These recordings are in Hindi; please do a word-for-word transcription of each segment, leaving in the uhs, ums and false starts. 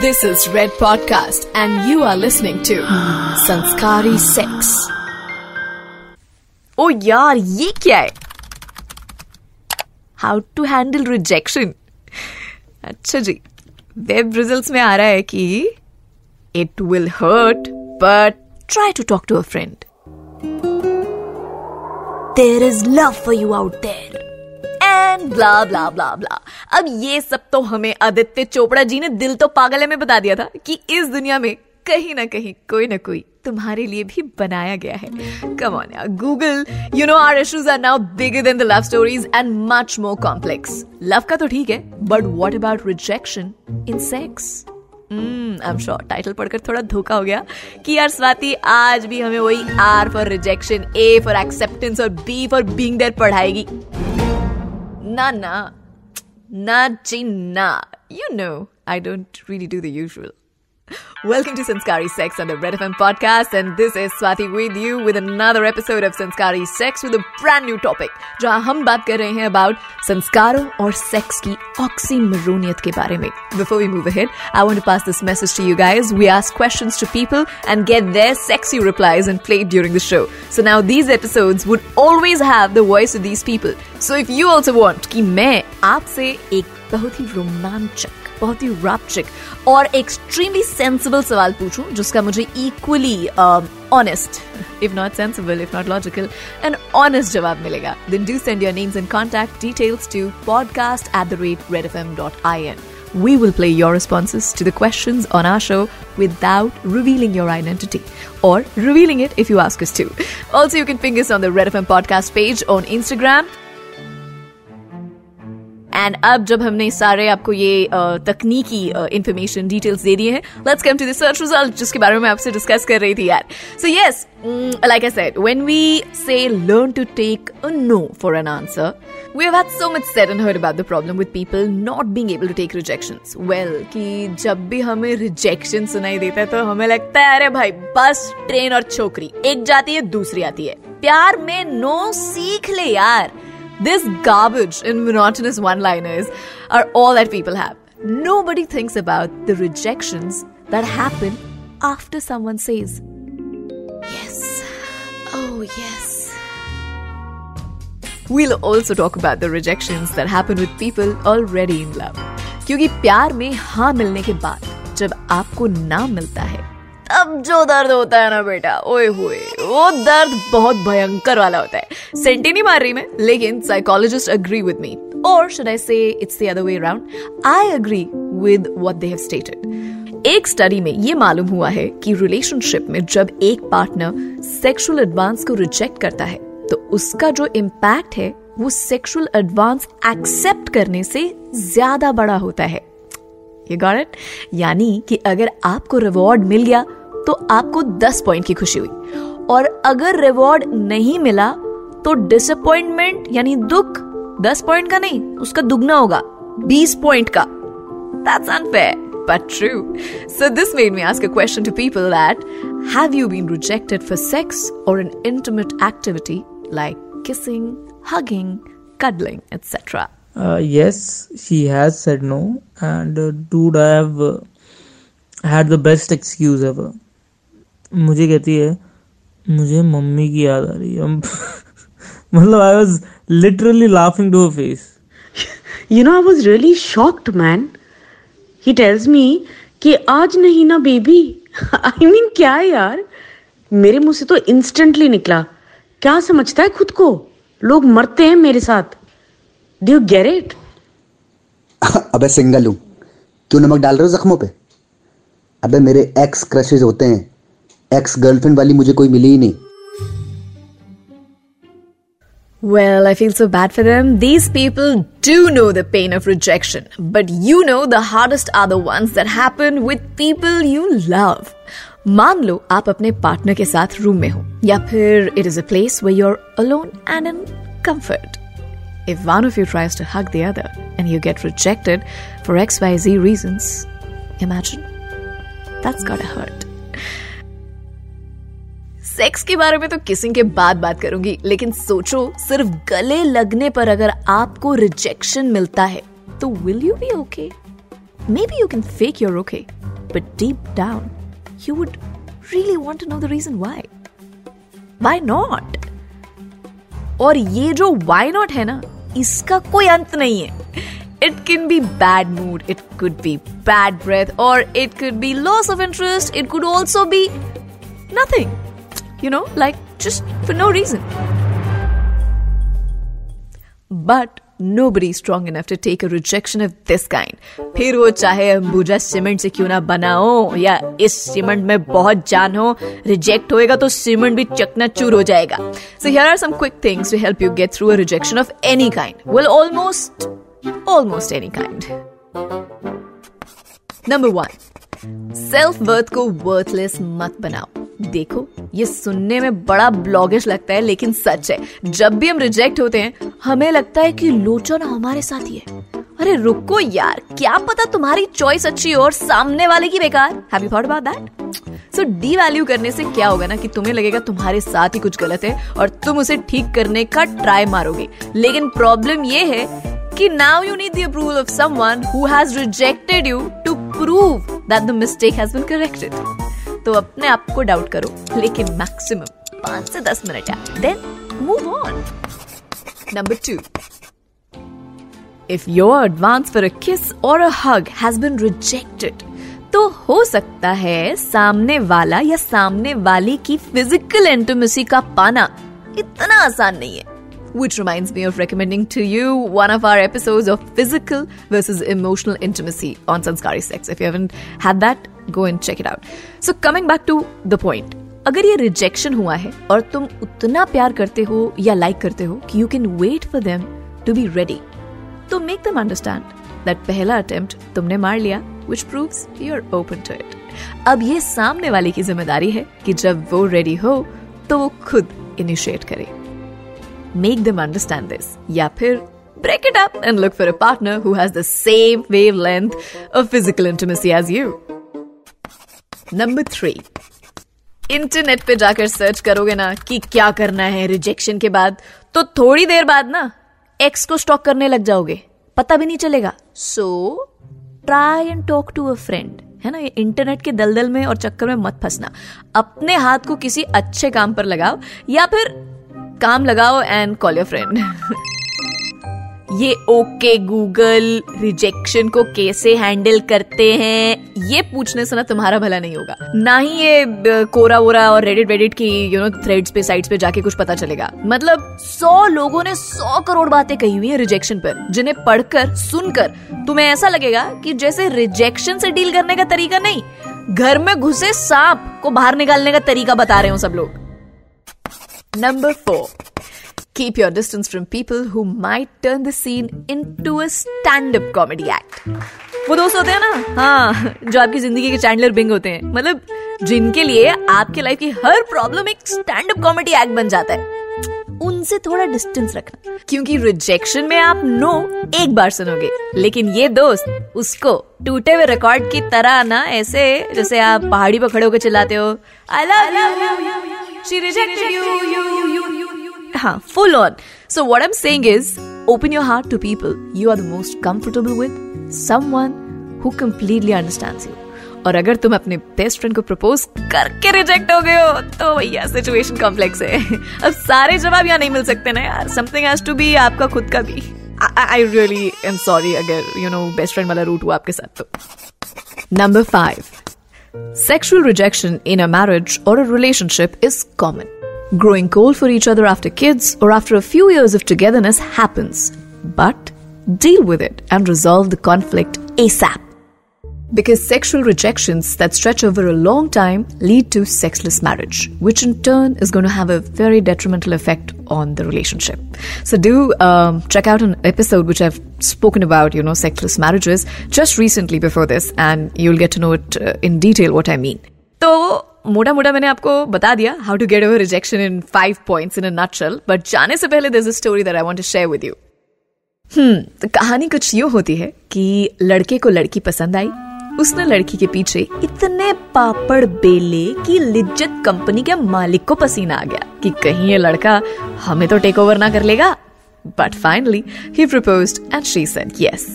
This is Red Podcast and you are listening to Sanskari Sex. Oh यार, ये क्या है? How to handle rejection. अच्छा जी, वेब रिजल्ट्स में आ रहा है कि it will hurt but try to talk to a friend. There is love for you out there. And blah, blah, blah, blah. अब ये सब तो हमें आदित्य चोपड़ा जी ने दिल तो पागल है में बता दिया था कि इस दुनिया में कहीं ना कहीं कोई ना कोई तुम्हारे लिए भी बनाया गया है. Come on, यार. Google. You know our issues are now bigger than the love stories and much more complex. Love का तो ठीक है, but what about rejection in sex? Hmm, I'm sure. Title पढ़कर थोड़ा धोखा हो गया कि यार स्वाति आज भी हमें वही R for rejection, A for acceptance और B for being there पढ़ाएगी. Na na, na ji na. You know, I don't really do the usual. Welcome to Sanskari Sex on the Red F M podcast, and this is Swati with you with another episode of Sanskari Sex with a brand new topic, जहाँ हम बात कर रहे हैं about संस्कारों और सेक्स की oxymoroniet के बारे में. Before we move ahead, I want to pass this message to you guys. We ask questions to people and get their sexy replies and played during the show. So now these episodes would always have the voice of these people. So if you also want कि मैं आपसे एक बहुत ही रोमांचक, बहुत ही रापचिक और एक्सट्रीमली सेंसिबल सवाल पूछूं जिसका मुझे equally honest, if not sensible, if not logical, and honest जवाब मिलेगा, then do send your names and contact details to podcast at the rate red F M dot I N. We will play your responses to the questions on our show without revealing your identity or revealing it if you ask us to. Also, you can ping us on the Red F M podcast page on Instagram. And अब जब हमने सारे आपको ये तकनीकी इन्फॉर्मेशन डिटेल्स दे दिए हैं, let's come to the search result जिसके बारे में मैं आपसे डिस्कस कर रही थी यार. So yes, like I said, when we say learn to take a no for an answer, we have had so much said and heard about the problem with people not being able to take rejections. Well, कि जब भी हमें रिजेक्शन सुनाई देता है तो हमें लगता है अरे भाई बस ट्रेन और छोकरी, एक जाती है दूसरी आती है. प्यार में नो सीख ले यार. This garbage and monotonous one-liners are all that people have. Nobody thinks about the rejections that happen after someone says, yes, oh yes. We'll also talk about the rejections that happen with people already in love. क्योंकि प्यार में हाँ मिलने के बाद जब आपको ना मिलता है अब जो दर्द होता है ना बेटा, ओए होए, वो दर्द बहुत भयंकर वाला होता है. सेंटी नहीं मार रही मैं, लेकिन साइकोलॉजिस्ट अग्री विद मी, और should I say it's the other way around. I agree with what they have stated. एक स्टडी में ये मालूम हुआ है कि रिलेशनशिप में जब एक पार्टनर सेक्सुअल एडवांस को रिजेक्ट करता है तो उसका जो इम्पैक्ट है वो सेक्सुअल एडवांस एक्सेप्ट करने से ज्यादा बड़ा होता है. You got it? यानी कि अगर आपको रिवॉर्ड मिल गया तो आपको दस पॉइंट की खुशी हुई, और अगर रिवॉर्ड नहीं मिला तो डिसअपॉइंटमेंट यानी दुख दस पॉइंट का नहीं, उसका दुगना होगा, बीस पॉइंट का. That's unfair, but true. So this made me ask a question to people that, have you been rejected for sex or an intimate activity like kissing, hugging, cuddling, et cetera? Uh, yes, she has said no, and uh, dude, I have uh, had the best excuse ever. मुझे कहती है मुझे मम्मी की याद आ रही है. मतलब I was literally laughing to her face. You know, I was really shocked, man. He tells me कि आज नहीं ना बेबी. I mean, क्या है यार, मेरे मुंह से तो instantly निकला. क्या समझता है खुद को, लोग मरते हैं मेरे साथ. Do you get it? अबे सिंगल हूँ, क्यों नमक डाल रहे हो जख्मों पे? अबे मेरे एक्स क्रशेज होते हैं, एक्स गर्लफ्रेंड वाली मुझे कोई मिली ही नहीं. Well, I feel so bad for them. These people do know the pain of rejection. But you know the hardest are the ones that happen with people you love. मान लो आप अपने पार्टनर के साथ रूम में हो, या फिर it is a place where you're alone and in comfort. If one of you tries to hug the other and you get rejected for X Y Z reasons, imagine, that's gotta hurt. Sex के बारे में तो किसिंग के बाद बात करूंगी, लेकिन सोचो सिर्फ गले लगने पर अगर आपको रिजेक्शन मिलता है तो will you be okay? Maybe you can fake you're okay, but deep down, you would really want to know the reason why. Why not? और ये जो why not है ना, इसका कोई अंत नहीं है. It can be bad mood, it could be bad breath, or it could be loss of interest, it could also be nothing. You know, like just for no reason. But nobody is strong enough to take a rejection of this kind. फिर वो चाहे अंबुजा सीमेंट से क्यों ना बना हो या इस सीमेंट में बहुत जान हो, रिजेक्ट होएगा तो सीमेंट भी चकनाचूर हो जाएगा. So here are some quick things to help you get through a rejection of any kind. Well, almost, almost any kind. Number one, self-worth को worthless मत बनाओ. देखो ये सुनने में बड़ा ब्लॉगिश लगता है लेकिन सच है. जब भी हम रिजेक्ट होते हैं हमें लगता है कि लोचना हमारे साथ ही है. अरे रुको यार, क्या पता तुम्हारी चॉइस अच्छी हो और सामने वाले की बेकार. Have you thought about that? So devalue करने से क्या होगा ना कि तुम्हें लगेगा तुम्हारे साथ ही कुछ गलत है और तुम उसे ठीक करने का ट्राई मारोगे. लेकिन प्रॉब्लम ये है कि now you need the approval of someone who has rejected you to prove that the mistake has been corrected. तो अपने आप को डाउट करो लेकिन मैक्सिमम पांच से दस मिनट है, then move on. Number two, if your advance for a kiss और a hug has been rejected, तो हो सकता है सामने वाला या सामने वाली की फिजिकल इंटीमेसी का पाना इतना आसान नहीं है. Which reminds me of recommending to you one of our episodes of physical versus emotional intimacy on Sanskari Sex. If you haven't had that, go and check it out. So coming back to the point, अगर ये rejection हुआ है और तुम उतना प्यार करते हो या like करते हो कि you can wait for them to be ready, तो make them understand that पहला attempt तुमने मार लिया, which proves you're open to it. अब ये सामने वाले की जिम्मेदारी है कि जब वो ready हो तो वो खुद initiate करे. Make them understand this. या फिर break it up and look for a partner who has the same wavelength of physical intimacy as you. Number three. Internet पे जाकर सर्च करोगे ना कि क्या करना है रिजेक्शन के बाद, तो थोड़ी देर बाद ना एक्स को स्टॉक करने लग जाओगे, पता भी नहीं चलेगा. So try and talk to a friend, है ना. ये इंटरनेट के दलदल में और चक्कर में मत फंसना. अपने हाथ को किसी अच्छे काम पर लगाओ या फिर काम लगाओ एंड कॉल योर फ्रेंड. ये ओके गूगल रिजेक्शन को कैसे हैंडल करते हैं ये पूछने से ना तुम्हारा भला नहीं होगा, ना ही ये कोरा वोरा और रेडिट वेडिट की यू नो थ्रेड्स पे साइट्स पे जाके कुछ पता चलेगा. मतलब सौ लोगों ने सौ करोड़ बातें कही हुई है रिजेक्शन पर, जिन्हें पढ़कर सुनकर तुम्हें ऐसा लगेगा कि जैसे रिजेक्शन से डील करने का तरीका नहीं, घर में घुसे सांप को बाहर निकालने का तरीका बता रहे हो सब लोग. Number four, keep your distance from people who might turn the scene into a stand-up comedy act. वो दोस्त होते हैं ना, हाँ, जो आपकी जिंदगी के चैंडलर बिंग होते हैं, मतलब जिनके लिए आपके लाइफ की हर प्रॉब्लम एक स्टैंड-अप कॉमेडी एक्ट बन जाता है. उनसे थोड़ा डिस्टेंस रखना, क्योंकि रिजेक्शन में आप नो एक बार सुनोगे लेकिन ये दोस्त उसको टूटे हुए रिकॉर्ड की तरह ना, ऐसे जैसे आप पहाड़ी पर खड़े होकर चिल्लाते हो I love you, she rejected you, you, you, you, you. Full on. So what I'm saying is, open your heart to people you are the most comfortable with, someone who completely understands you. और अगर तुम अपने बेस्ट फ्रेंड को प्रपोज करके रिजेक्ट हो गए हो तो भैया सिचुएशन कॉम्प्लेक्स है. अब सारे जवाब यहाँ नहीं मिल सकते ना यार, समथिंग हैज टू बी आपका खुद का भी. आई रियली एम सॉरी अगर यू नो बेस्ट फ्रेंड वाला रूट हुआ आपके साथ. तो number five, sexual rejection in a marriage or a relationship is common. Growing cold for each other after kids or after a few years of togetherness happens. But deal with it and resolve the conflict ASAP. Because sexual rejections that stretch over a long time lead to sexless marriage, which in turn is going to have a very detrimental effect on the relationship. So do um, check out an episode which I've spoken about, you know, sexless marriages just recently before this, and you'll get to know it uh, in detail what I mean. So, मोटा मोटा मैंने आपको बता दिया how to get over rejection in five points in a nutshell. But जाने से पहले there's a story that I want to share with you. Hmm, तो कहानी कुछ यूँ होती है कि लड़के को लड़की पसंद आई. उसने लड़की के पीछे इतने पापड़ बेले कि लिज्जत कंपनी के मालिक को पसीना आ गया कि कहीं ये लड़का हमें तो टेक ओवर ना कर लेगा. बट फाइनली ही proposed and she said yes.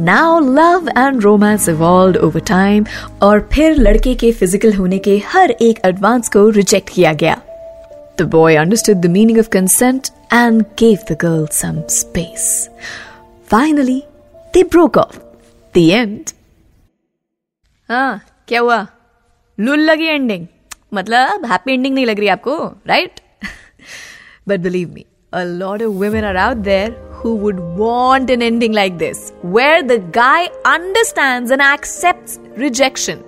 Now love and romance evolved over time और फिर लड़के के physical होने के हर एक advance को reject किया गया. The boy understood the meaning of consent and gave the girl some space. Finally, they broke off. The end. हाँ, क्या हुआ? लूल लगी एंडिंग. मतलब हैप्पी एंडिंग नहीं लग रही आपको, right? But believe me, a lot of women are out there who would want an ending like this, where the guy understands and accepts rejection.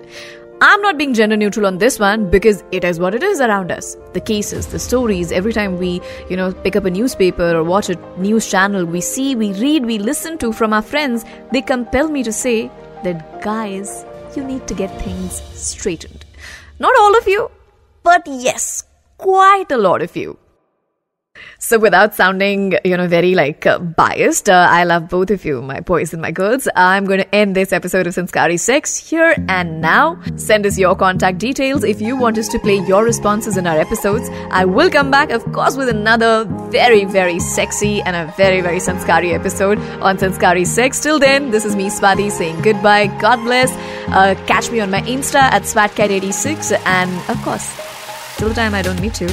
I'm not being gender neutral on this one because it is what it is around us. The cases, the stories, every time we, you know, pick up a newspaper or watch a news channel, we see, we read, we listen to from our friends, they compel me to say that guys, you need to get things straightened. Not all of you, but yes, quite a lot of you. So without sounding, you know, very like uh, biased, uh, I love both of you, my boys and my girls. I'm going to end this episode of Sanskari Sex here and now. Send us your contact details if you want us to play your responses in our episodes. I will come back, of course, with another very, very sexy and a very, very Sanskari episode on Sanskari Sex. Till then, this is me, Swati, saying goodbye. God bless. Uh, catch me on my Insta at swatcat eight six. And of course, till the time I don't meet you,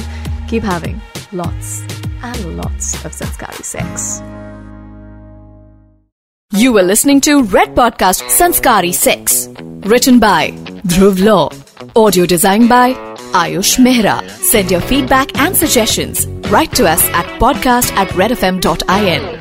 keep having lots and lots of Sanskari Sex. You were listening to Red Podcast Sanskari Sex. Written by Dhruv Law. Audio designed by Ayush Mehra. Send your feedback and suggestions. Write to us at podcast at redfm dot in.